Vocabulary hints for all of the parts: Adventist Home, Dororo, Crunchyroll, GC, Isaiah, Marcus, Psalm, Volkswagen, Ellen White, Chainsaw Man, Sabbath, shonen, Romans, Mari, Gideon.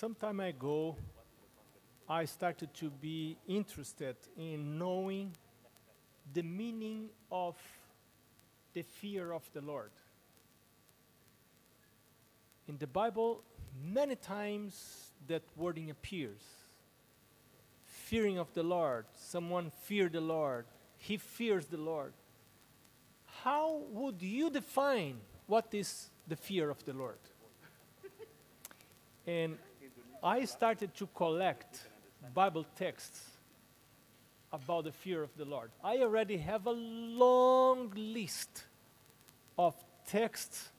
Some time ago, I started to be interested in knowing the meaning of the fear of the Lord. In the Bible, many times that wording appears. Fearing of the Lord, someone feared the Lord, he fears the Lord. How would you define what is the fear of the Lord? And I started to collect Bible texts about the fear of the Lord. I already have a long list of texts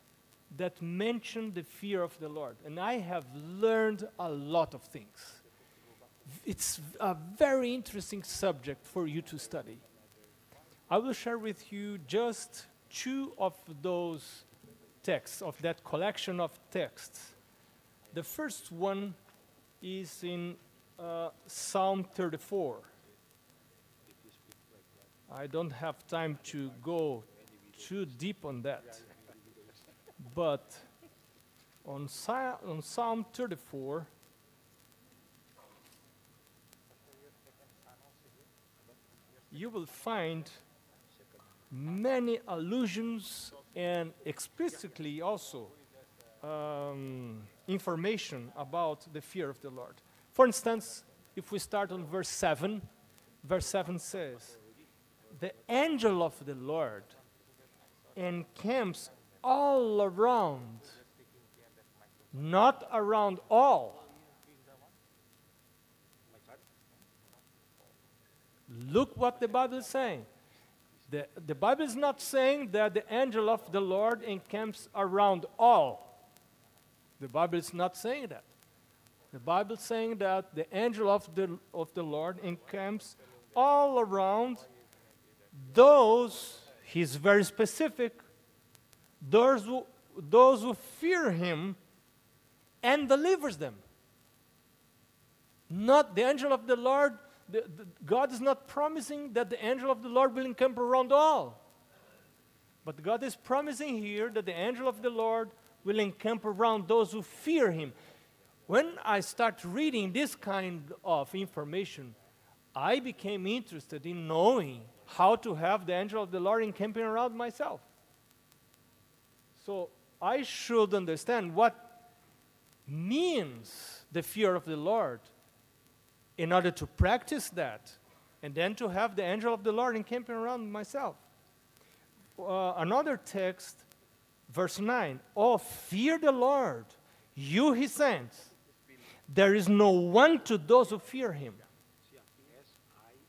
that mention the fear of the Lord, and I have learned a lot of things. It's a very interesting subject for you to study. I will share with you just two of those texts, of that collection of texts. The first one is in Psalm 34. I don't have time to go too deep on that. But on Psalm 34, you will find many allusions and explicitly also information about the fear of the Lord. For instance, if we start on verse 7, verse 7 says, "The angel of the Lord encamps all around, not around all, Look what the Bible is saying. The Bible is not saying that the angel of the Lord encamps around all. The Bible is not saying that. The Bible is saying that the angel of the Lord encamps all around those, he's very specific, those who fear him and delivers them. Not the angel of the Lord. God is not promising that the angel of the Lord will encamp around all. But God is promising here that the angel of the Lord will encamp around those who fear him. When I start reading this kind of information, I became interested in knowing how to have the angel of the Lord encamping around myself. So I should understand what means the fear of the Lord in order to practice that, and then to have the angel of the Lord encamping around myself. Another text, verse 9, "Oh, fear the Lord, you his saints. There is no one to those who fear him."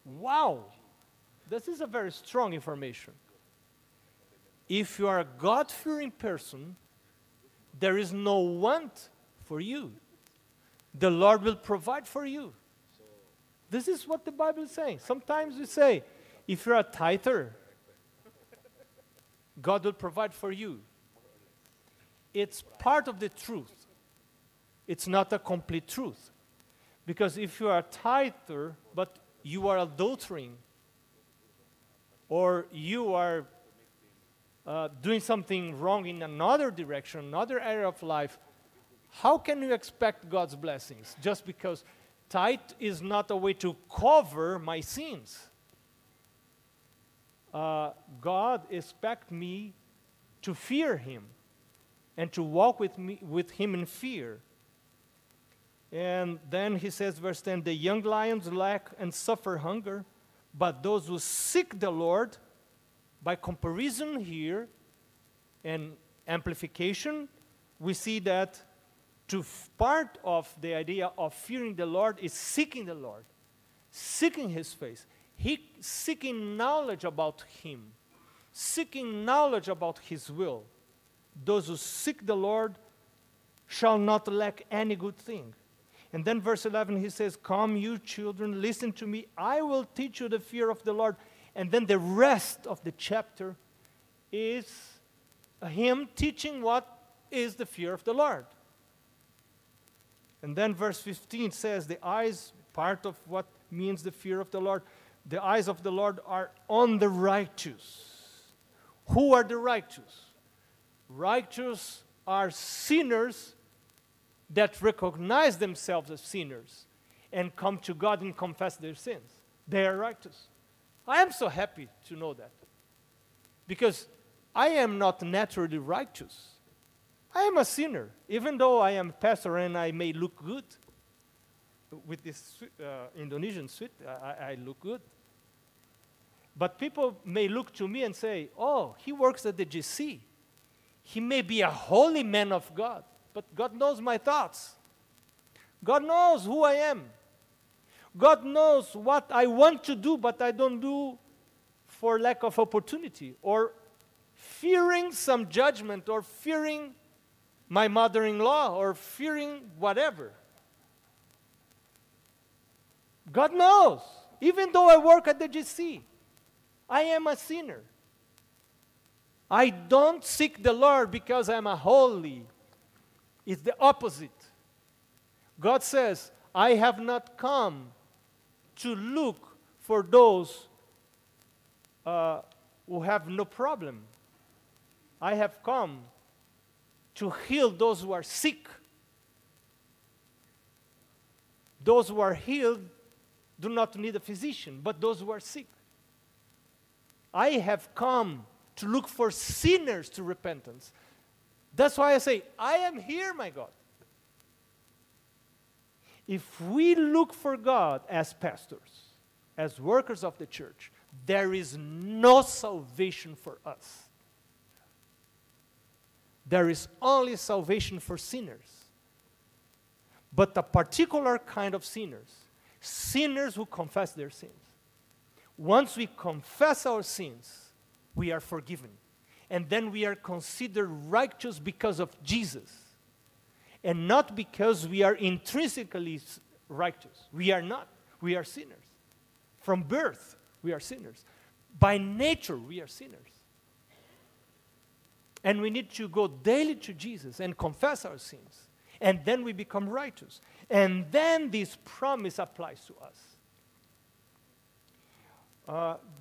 Wow! This is a very strong information. If you are a God-fearing person, there is no want for you. The Lord will provide for you. This is what the Bible is saying. Sometimes we say, if you're a tither, God will provide for you. It's part of the truth. It's not a complete truth. Because if you are a tither, but you are adultering, or you are doing something wrong in another direction, another area of life, how can you expect God's blessings? Just because tithe is not a way to cover my sins. God expects me to fear him and to walk with him in fear. And then he says, verse 10, "The young lions lack and suffer hunger, but those who seek the Lord," by comparison here and amplification, we see that part of the idea of fearing the Lord is seeking the Lord, seeking his face, seeking knowledge about him, seeking knowledge about his will. Those who seek the Lord shall not lack any good thing. And then verse 11, he says, "Come, you children, listen to me. I will teach you the fear of the Lord." And then the rest of the chapter is him teaching what is the fear of the Lord. And then verse 15 says, "The eyes," part of what means the fear of the Lord, "the eyes of the Lord are on the righteous." Who are the righteous? Righteous are sinners that recognize themselves as sinners and come to God and confess their sins. They are righteous. I am so happy to know that, because I am not naturally righteous. I am a sinner, even though I am a pastor and I may look good. With this Indonesian suit, I look good. But people may look to me and say, oh, he works at the GC. He may be a holy man of God, but God knows my thoughts. God knows who I am. God knows what I want to do, but I don't do for lack of opportunity, or fearing some judgment, or fearing my mother-in-law, or fearing whatever. God knows. Even though I work at the GC, I am a sinner. I don't seek the Lord because I'm a holy. It's the opposite. God says, I have not come to look for those who have no problem. I have come to heal those who are sick. Those who are healed do not need a physician, but those who are sick. I have come to look for sinners to repentance. That's why I say, I am here, my God. If we look for God as pastors, as workers of the church, there is no salvation for us. There is only salvation for sinners. But a particular kind of sinners. Sinners who confess their sins. Once we confess our sins, we are forgiven. And then we are considered righteous because of Jesus. And not because we are intrinsically righteous. We are not. We are sinners. From birth, we are sinners. By nature, we are sinners. And we need to go daily to Jesus and confess our sins. And then we become righteous. And then this promise applies to us.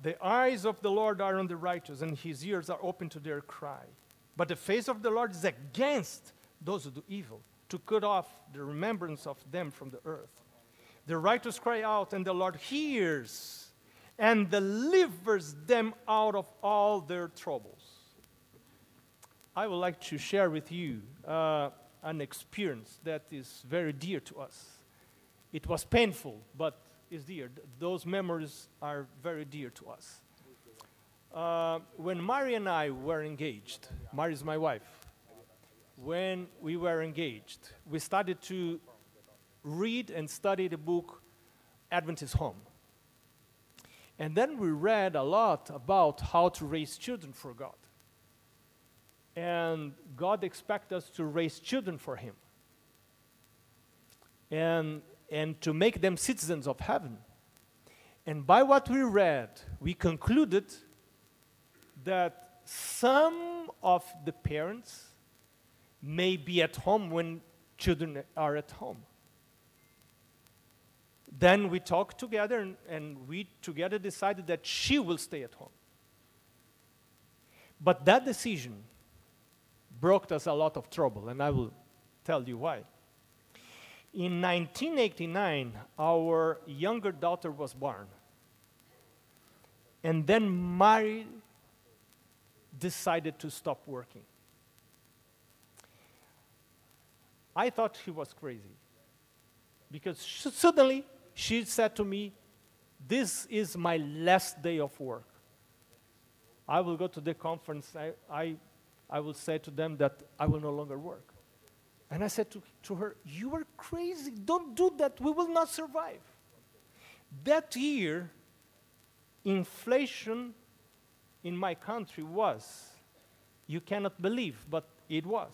The eyes of the Lord are on the righteous, and his ears are open to their cry. But the face of the Lord is against those who do evil, to cut off the remembrance of them from the earth. The righteous cry out, and the Lord hears, and delivers them out of all their troubles. I would like to share with you an experience that is very dear to us. It was painful, but it's dear. Those memories are very dear to us. When Mari and I were engaged, Mari is my wife, when we were engaged, we started to read and study the book Adventist Home. And then we read a lot about how to raise children for God. And God expects us to raise children for Him and to make them citizens of heaven. And by what we read, we concluded that some of the parents may be at home when children are at home. Then we talked together, and we together decided that she will stay at home. But that decision brought us a lot of trouble, and I will tell you why. In 1989, our younger daughter was born. And then Mari decided to stop working. I thought she was crazy, because suddenly she said to me, this is my last day of work. I will go to the conference. I will say to them that I will no longer work. And I said to her, you are crazy. Don't do that. We will not survive. That year, inflation in my country was, you cannot believe, but it was,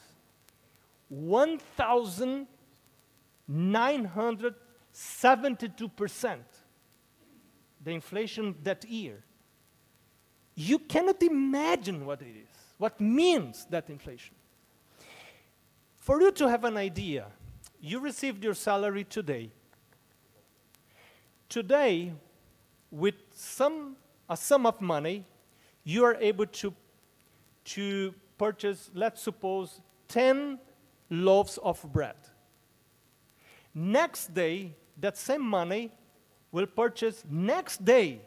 1,972%, the inflation that year. You cannot imagine what it is. What means that inflation? For you to have an idea, you received your salary today. Today, with a sum of money, you are able to purchase, let's suppose, 10 loaves of bread. Next day, that same money will purchase next day.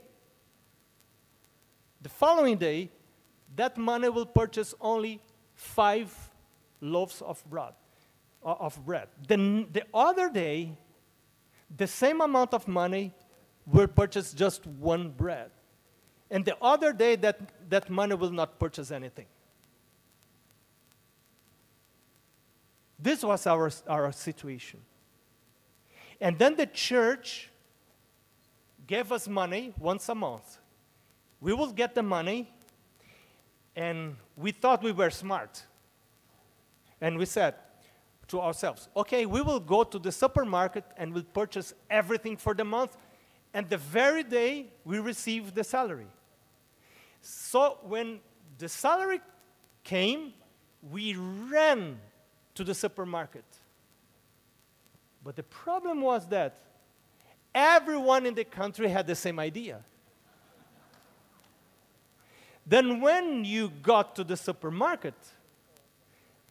The following day, that money will purchase only 5 loaves of bread. The other day, the same amount of money will purchase just 1 bread. And the other day, that money will not purchase anything. This was our situation. And then the church gave us money once a month. We will get the money, and we thought we were smart. And we said to ourselves, okay, we will go to the supermarket and we'll purchase everything for the month, and the very day we receive the salary. So when the salary came, we ran to the supermarket. But the problem was that everyone in the country had the same idea. Then when you got to the supermarket,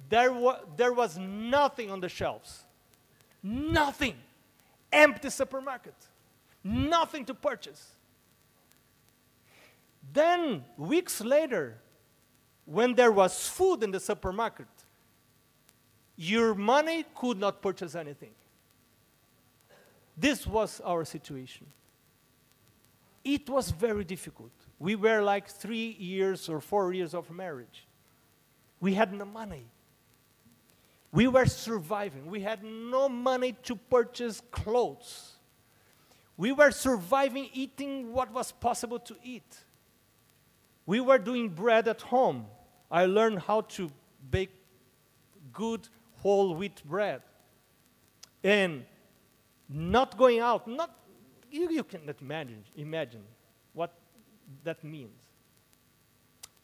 there was nothing on the shelves. Nothing. Empty supermarket. Nothing to purchase. Then, weeks later, when there was food in the supermarket, your money could not purchase anything. This was our situation. It was very difficult. We were like 3 years or 4 years of marriage. We had no money. We were surviving. We had no money to purchase clothes. We were surviving, eating what was possible to eat. We were doing bread at home. I learned how to bake good whole wheat bread. And not going out, you cannot imagine what that means.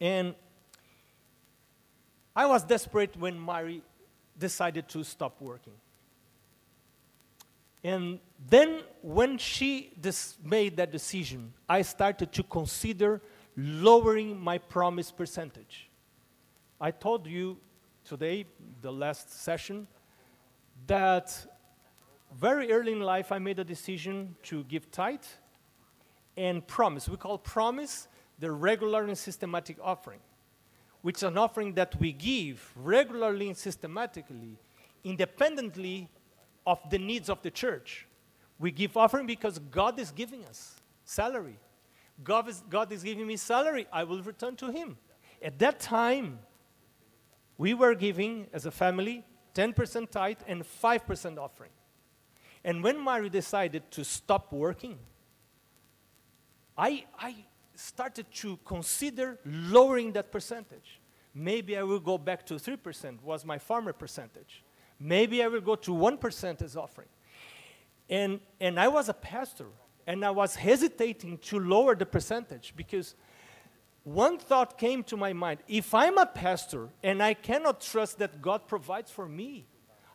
And I was desperate when Mary decided to stop working. And then when she made that decision, I started to consider lowering my promise percentage. I told you today, the last session, that very early in life, I made a decision to give tithe and promise. We call promise the regular and systematic offering, which is an offering that we give regularly and systematically, independently of the needs of the church. We give offering because God is giving us salary. God is giving me salary. I will return to Him. At that time, we were giving, as a family, 10% tithe and 5% offering. And when Mary decided to stop working, I started to consider lowering that percentage. Maybe I will go back to 3%, was my former percentage. Maybe I will go to 1% as offering. And I was a pastor, and I was hesitating to lower the percentage because one thought came to my mind. If I'm a pastor and I cannot trust that God provides for me,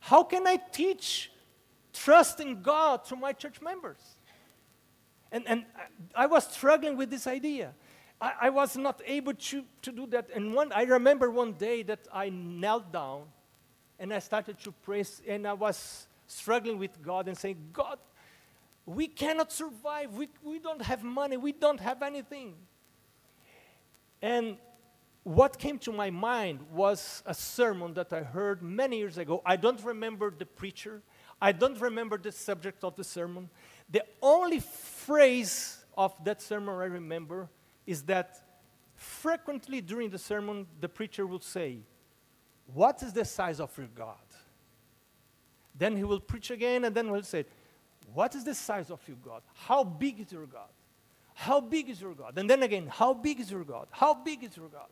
how can I teach trusting God to my church members? And I was struggling with this idea. I was not able to do that. And I remember one day that I knelt down and I started to pray, and I was struggling with God and saying, God, we cannot survive. We don't have money. We don't have anything. And what came to my mind was a sermon that I heard many years ago. I don't remember the preacher. I don't remember the subject of the sermon. The only phrase of that sermon I remember is that frequently during the sermon, the preacher would say, what is the size of your God? Then he will preach again, and then he'll say, what is the size of your God? How big is your God? How big is your God? And then again, how big is your God? How big is your God?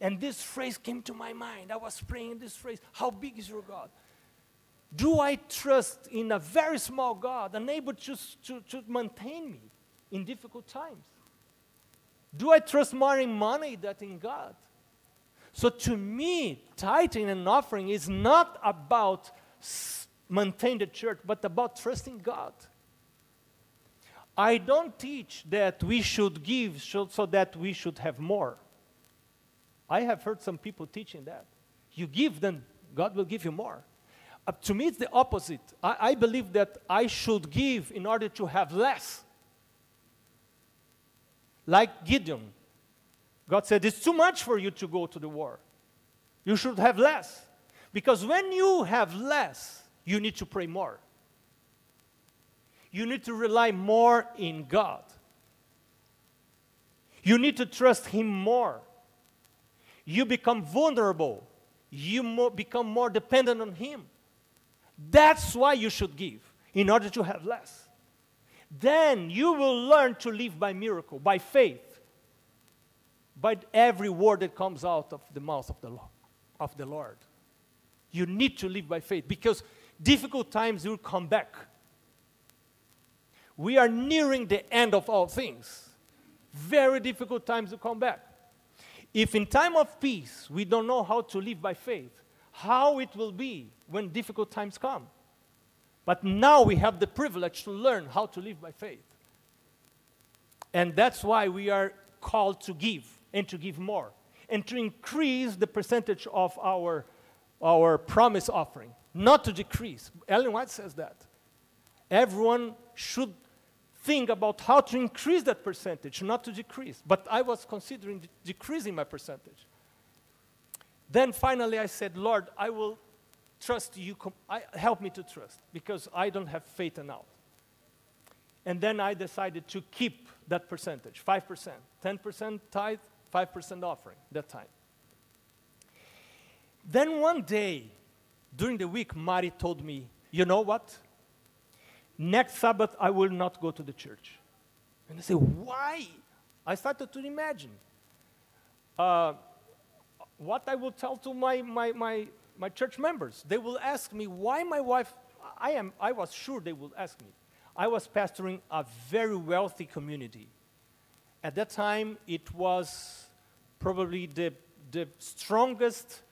And this phrase came to my mind. I was praying this phrase, how big is your God? Do I trust in a very small God, unable to maintain me in difficult times? Do I trust more in money than in God? So to me, tithing and offering is not about maintaining the church, but about trusting God. I don't teach that we should give so that we should have more. I have heard some people teaching that. You give, then God will give you more. To me, it's the opposite. I believe that I should give in order to have less. Like Gideon. God said, it's too much for you to go to the war. You should have less. Because when you have less, you need to pray more. You need to rely more in God. You need to trust Him more. You become vulnerable. You become more dependent on Him. That's why you should give, in order to have less. Then you will learn to live by miracle, by faith, by every word that comes out of the mouth of the Lord. You need to live by faith, because difficult times will come back. We are nearing the end of all things. Very difficult times will come back. If in time of peace we don't know how to live by faith, how it will be when difficult times come. But now we have the privilege to learn how to live by faith. And that's why we are called to give, and to give more, and to increase the percentage of our promise offering, not to decrease. Ellen White says that. Everyone should think about how to increase that percentage, not to decrease. But I was considering decreasing my percentage. Then finally I said, Lord, I will trust you. Help me to trust, because I don't have faith enough. And then I decided to keep that percentage, 5%. 10% tithe, 5% offering that time. Then one day, during the week, Mari told me, you know what? Next Sabbath, I will not go to the church. And I said, why? I started to imagine what I will tell to my church members. They will ask me why my wife, I was sure they will ask me. I was pastoring a very wealthy community. At that time, it was probably the strongest,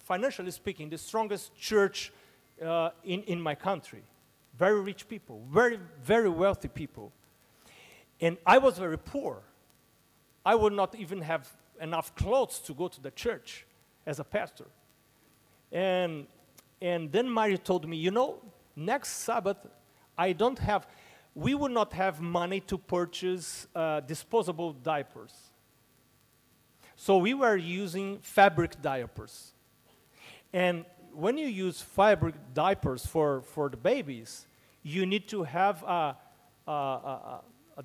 financially speaking, the strongest church in my country. Very rich people, very, very wealthy people. And I was very poor. I would not even have enough clothes to go to the church as a pastor. And then Mary told me, you know, next Sabbath, we will not have money to purchase disposable diapers. So we were using fabric diapers. And when you use fabric diapers for the babies, you need to have a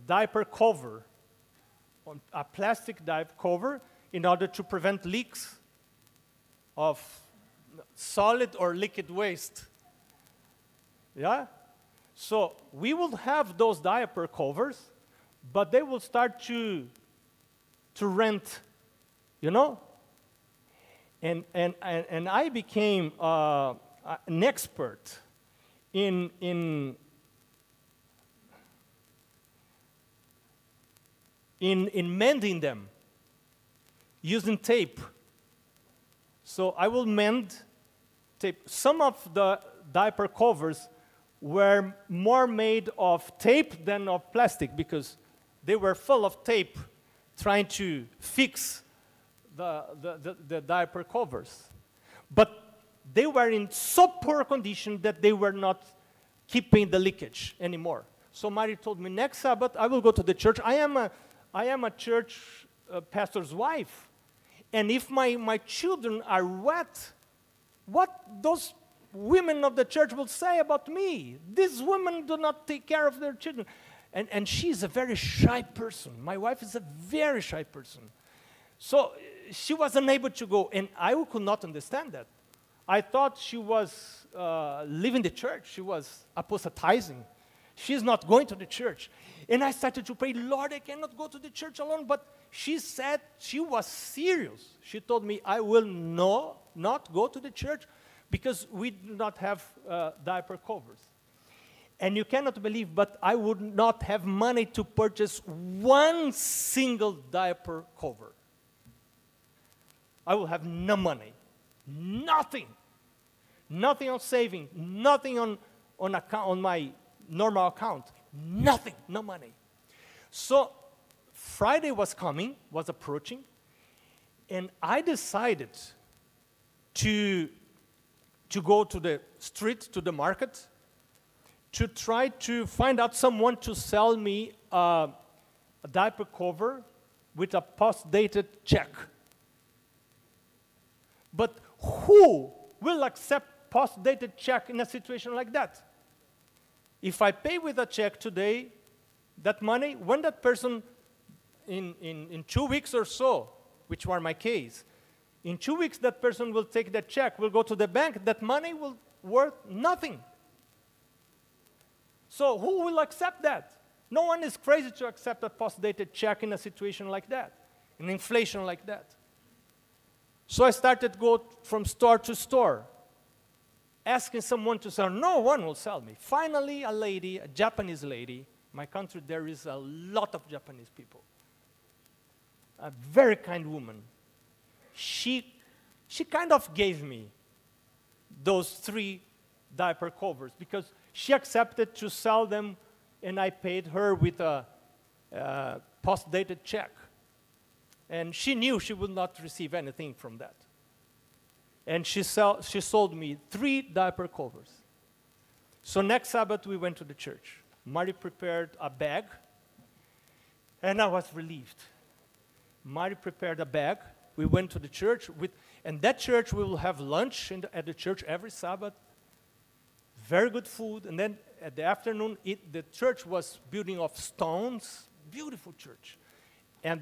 diaper cover, a plastic diaper cover, in order to prevent leaks of solid or liquid waste. Yeah? So we will have those diaper covers, but they will start to rent, you know? And I became an expert in mending them using tape. So I will mend tape. Some of the diaper covers were more made of tape than of plastic, because they were full of tape trying to fix the diaper covers. But they were in so poor condition that they were not keeping the leakage anymore. So Mary told me, next Sabbath, I will go to the church. I am a church pastor's wife. And if my children are wet, what those women of the church will say about me? These women do not take care of their children. And she's a very shy person. My wife is a very shy person. So she was unable to go, and I could not understand that. I thought she was leaving the church. She was apostatizing. She's not going to the church. And I started to pray, Lord, I cannot go to the church alone. But she said she was serious. She told me, I will not go to the church, because we do not have diaper covers. And you cannot believe, but I would not have money to purchase one single diaper cover. I will have no money, nothing. Nothing on saving, nothing on my normal account, nothing, no money. So Friday was approaching, and I decided to go to the street, to the market, to try to find out someone to sell me a diaper cover with a post-dated check. But who will accept post-dated check in a situation like that? If I pay with a check today, that money, when that person in 2 weeks or so, which were my case, in 2 weeks that person will take that check, will go to the bank, that money will worth nothing. So who will accept that? No one is crazy to accept a post-dated check in a situation like that, in inflation like that. So I started to go from store to store, asking someone to sell. No one will sell me. Finally, a lady, a Japanese lady, my country, there is a lot of Japanese people, a very kind woman. She kind of gave me those 3 diaper covers because she accepted to sell them, and I paid her with a post-dated check. And she knew she would not receive anything from that. And she sold me 3 diaper covers. So next Sabbath, we went to the church. Mari prepared a bag, and I was relieved. Mari prepared a bag. We went to the church, and that church, we will have lunch at the church every Sabbath. Very good food. And then at the afternoon, the church was building of stones, beautiful church. And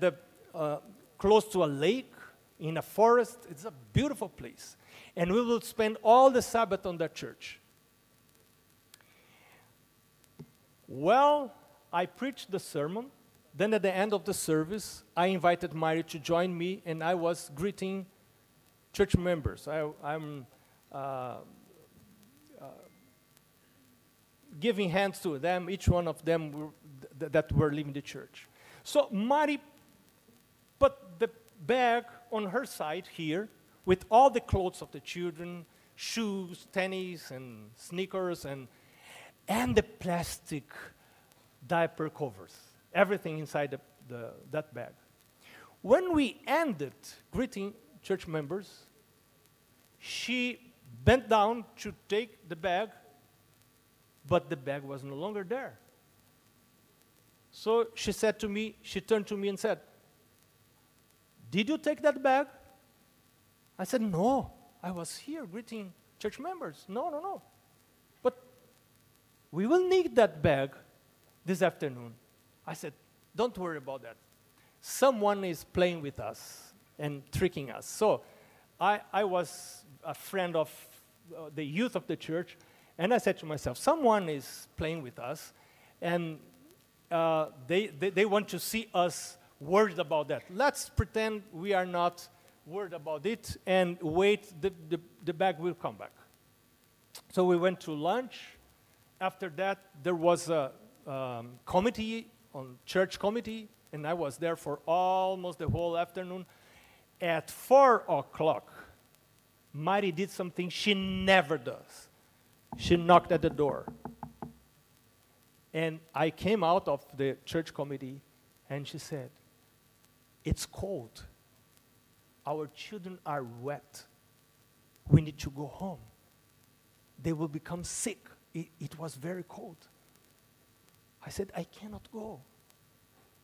close to a lake, in a forest. It's a beautiful place. And we will spend all the Sabbath on that church. Well, I preached the sermon. Then at the end of the service, I invited Mari to join me, and I was greeting church members. I'm giving hands to them, each one of them that were leaving the church. So Mari put the bag on her side here with all the clothes of the children, shoes, tennis, and sneakers, and the plastic diaper covers, everything inside that bag. When we ended greeting church members, she bent down to take the bag, but the bag was no longer there. So she turned to me and said, "Did you take that bag?" I said, "No, I was here greeting church members. No. But we will need that bag this afternoon." I said, "Don't worry about that. Someone is playing with us and tricking us." So I was a friend of the youth of the church, and I said to myself, someone is playing with us, and they want to see us worried about that. Let's pretend we are not worried about it and wait, the bag will come back. So we went to lunch. After that, there was a committee, on church committee, and I was there for almost the whole afternoon. At 4:00, Mari did something she never does. She knocked at the door. And I came out of the church committee, and she said, "It's cold. Our children are wet. We need to go home. They will become sick. It was very cold." I said, "I cannot go.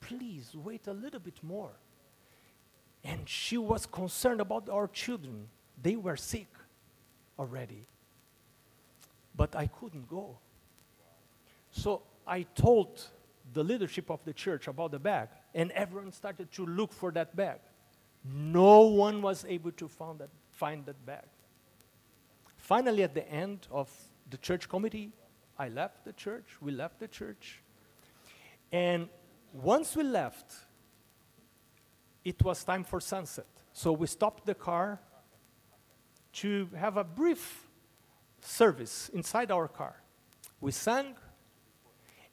Please wait a little bit more." And she was concerned about our children. They were sick already. But I couldn't go. So I told the leadership of the church about the bag, and everyone started to look for that bag. No one was able to find that bag. Finally, at the end of the church committee, I left the church, we left the church. And once we left, it was time for sunset. So we stopped the car to have a brief service inside our car. We sang,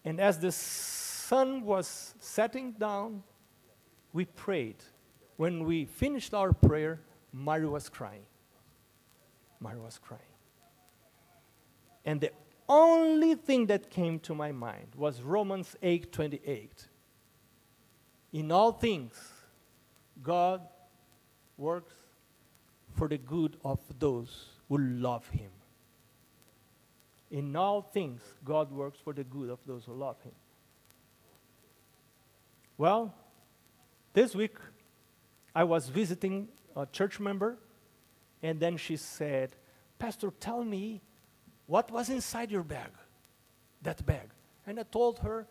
and as the sun was setting down, we prayed. When we finished our prayer, Mari was crying. Mari was crying. And the only thing that came to my mind was Romans 8:28. "In all things, God works for the good of those who love him. In all things, God works for the good of those who love him. Well, this week, I was visiting a church member, and then she said, "Pastor, tell me, what was inside your bag, that bag?" And I told her,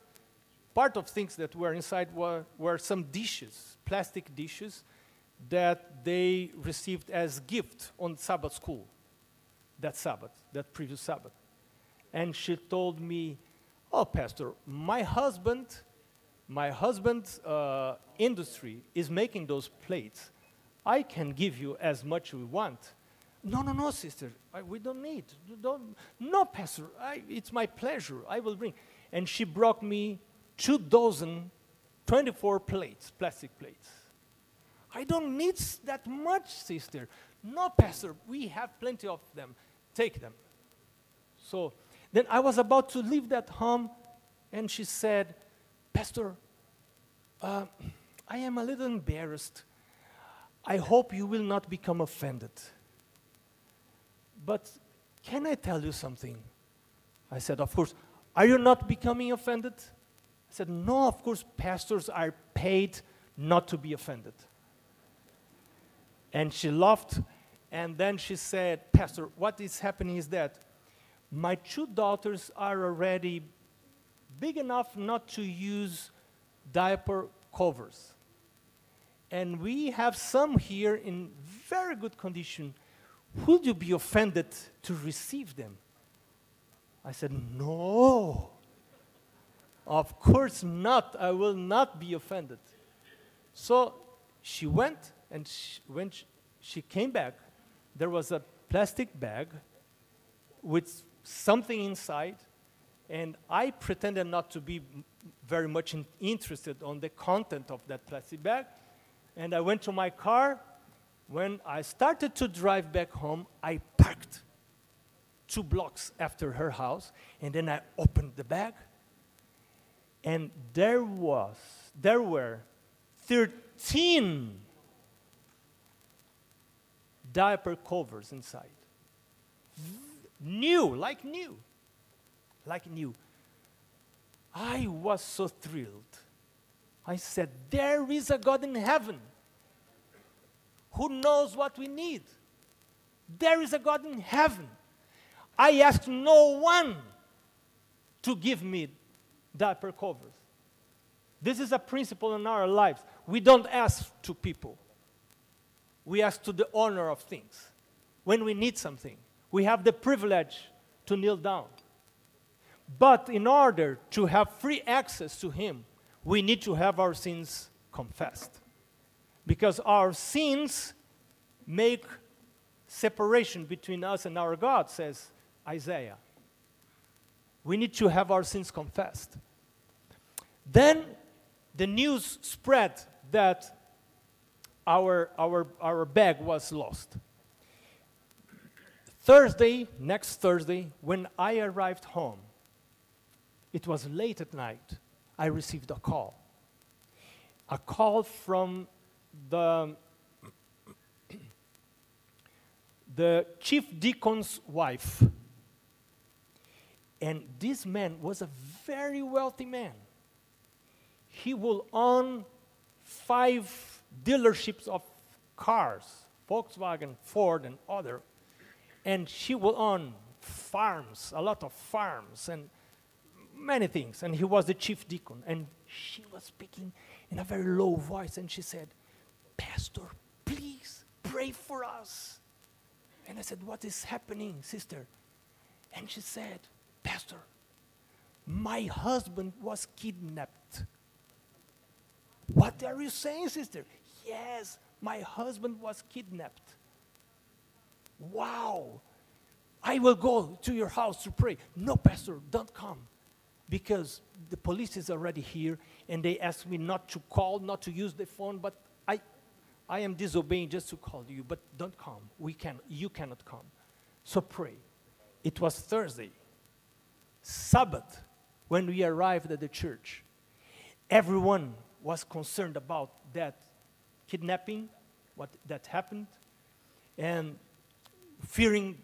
part of things that were inside were some dishes, plastic dishes, that they received as gift on Sabbath school, that previous Sabbath. And she told me, "Oh, Pastor, my husband's industry is making those plates. I can give you as much we want." "No, no, no, sister, we don't need. No, Pastor, it's my pleasure. I will bring." And she brought me 24 plates, plastic plates. "I don't need that much, sister." "No, Pastor, we have plenty of them. Take them." So then I was about to leave that home, and she said, "Pastor, I am a little embarrassed. I hope you will not become offended. But can I tell you something?" I said, "Of course." "Are you not becoming offended?" I said, "No, of course, pastors are paid not to be offended." And she laughed, and then she said, "Pastor, what is happening is that my two daughters are already big enough not to use diaper covers. And we have some here in very good condition. Would you be offended to receive them?" I said, "No, of course not. I will not be offended." So she went, and when she came back, there was a plastic bag with something inside, and I pretended not to be very much interested on the content of that plastic bag. And I went to my car. When I started to drive back home, I parked 2 blocks after her house, and then I opened the bag, and there were 13 diaper covers inside. New. I was so thrilled. I said, "There is a God in heaven who knows what we need. There is a God in heaven. I asked no one to give me diaper covers." This is a principle in our lives. We don't ask to people. We ask to the owner of things. When we need something, we have the privilege to kneel down. But in order to have free access to him, we need to have our sins confessed. Because our sins make separation between us and our God, says Isaiah. We need to have our sins confessed. Then the news spread that our bag was lost. Next Thursday, when I arrived home, it was late at night, I received a call from the chief deacon's wife. And this man was a very wealthy man. He will own 5 dealerships of cars, Volkswagen, Ford, and other. And she will own farms, a lot of farms, and many things. And he was the chief deacon. And she was speaking in a very low voice, and she said, "Pastor, please pray for us." And I said, "What is happening, sister?" And she said, "Pastor, my husband was kidnapped." "What are you saying, sister?" "Yes, my husband was kidnapped." "Wow, I will go to your house to pray." "No, Pastor, don't come, because the police is already here, and they asked me not to call, not to use the phone, but I am disobeying just to call you, but don't come. You cannot come. So pray." It was Thursday, Sabbath, when we arrived at the church. Everyone was concerned about that kidnapping, what that happened. and fearing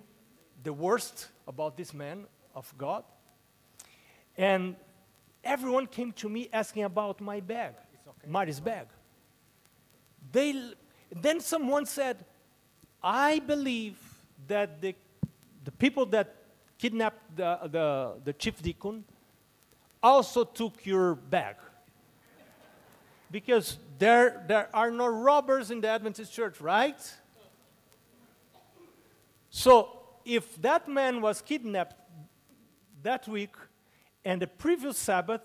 the worst about this man of God. And everyone came to me asking about my bag, okay, Mari's bag. Then someone said, I believe that the people that kidnapped the chief deacon also took your bag. Because there are no robbers in the Adventist church, right? So if that man was kidnapped that week and the previous Sabbath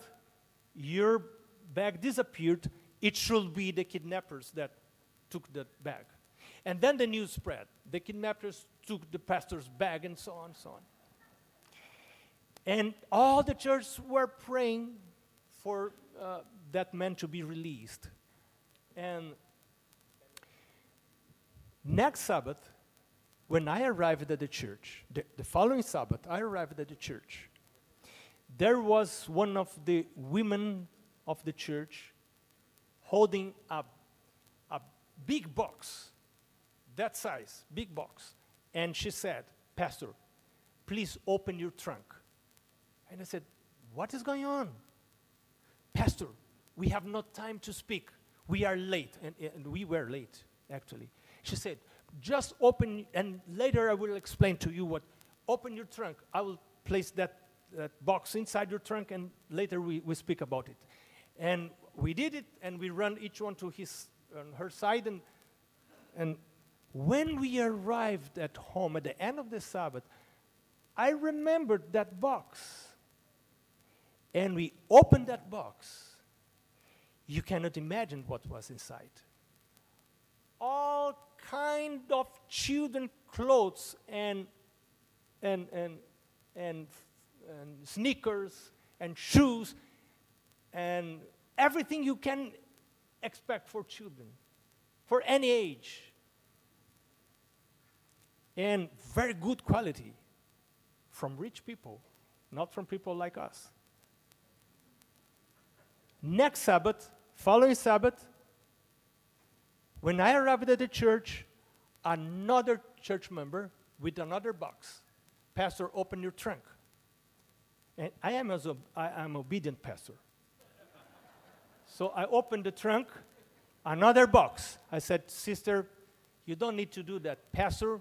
your bag disappeared, it should be the kidnappers that took the bag. And then the news spread. The kidnappers took the pastor's bag and so on, so on. And all the churches were praying for that man to be released. And next Sabbath, when I arrived at the church, the following Sabbath, I arrived at the church. There was one of the women of the church holding a big box, that size, big box. And she said, Pastor, please open your trunk. And I said, what is going on? Pastor, we have no time to speak. We are late. And we were late, actually. She said, just open, and later I will explain to you what. Open your trunk. I will place that box inside your trunk, and later we speak about it. And we did it, and we ran each one to her side. And when we arrived at home at the end of the Sabbath, I remembered that box. And we opened that box. You cannot imagine what was inside. All kind of children's clothes and sneakers and shoes and everything you can expect for children, for any age. And very good quality from rich people, not from people like us. Next Sabbath, following Sabbath, when I arrived at the church, another church member with another box, Pastor, open your trunk. And I am obedient pastor. So I opened the trunk, another box. I said, Sister, you don't need to do that. Pastor,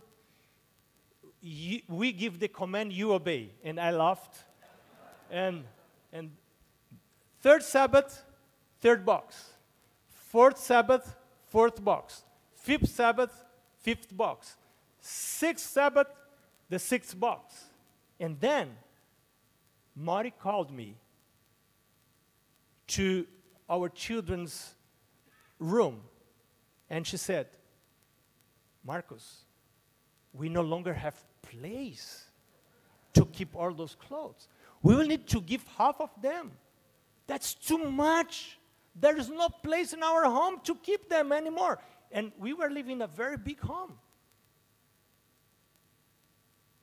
we give the command, you obey. And I laughed. And third Sabbath, third box. Fourth Sabbath, fourth box. Fifth Sabbath, fifth box. Sixth Sabbath, the sixth box. And then Mari called me to our children's room. And she said, Marcus, we no longer have place to keep all those clothes. We will need to give half of them. That's too much. There is no place in our home to keep them anymore. And we were living in a very big home.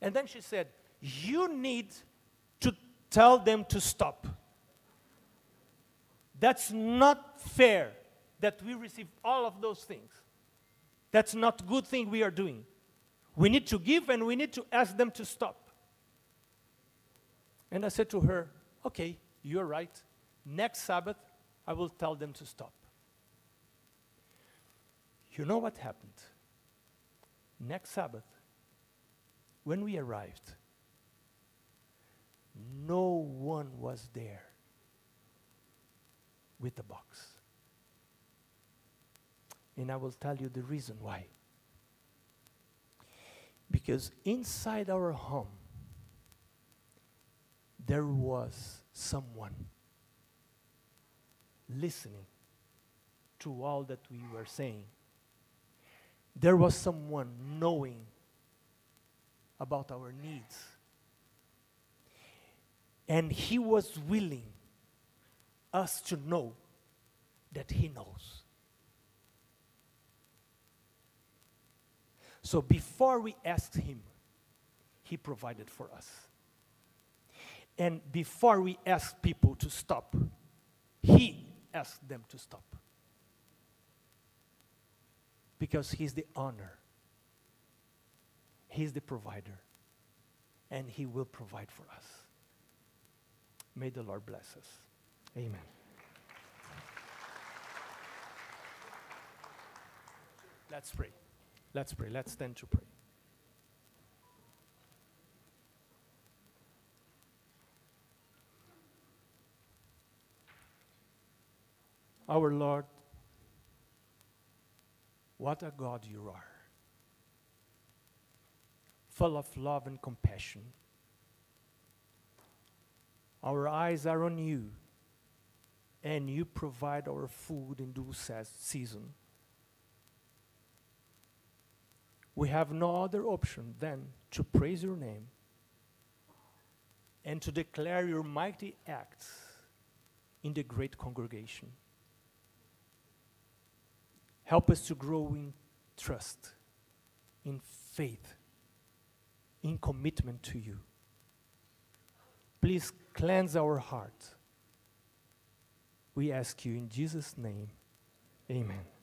And then she said, you need to tell them to stop. That's not fair that we receive all of those things. That's not a good thing we are doing. We need to give and we need to ask them to stop. And I said to her, okay, you're right. Next Sabbath, I will tell them to stop. You know what happened? Next Sabbath, when we arrived, no one was there with the box. And I will tell you the reason why. Because inside our home, there was someone listening to all that we were saying. There was someone knowing about our needs. And he was willing us to know that he knows. So before we asked him, he provided for us. And before we asked people to stop, he asked them to stop. Because he's the owner He's the provider, and He will provide for us. May the Lord bless us. Amen. Let's pray. Let's pray. Let's stand to pray. Our Lord, what a God you are, full of love and compassion. Our eyes are on you, and you provide our food in due season. We have no other option than to praise your name and to declare your mighty acts in the great congregation. Help us to grow in trust, in faith, in commitment to you. Please cleanse our heart. We ask you in Jesus' name. Amen.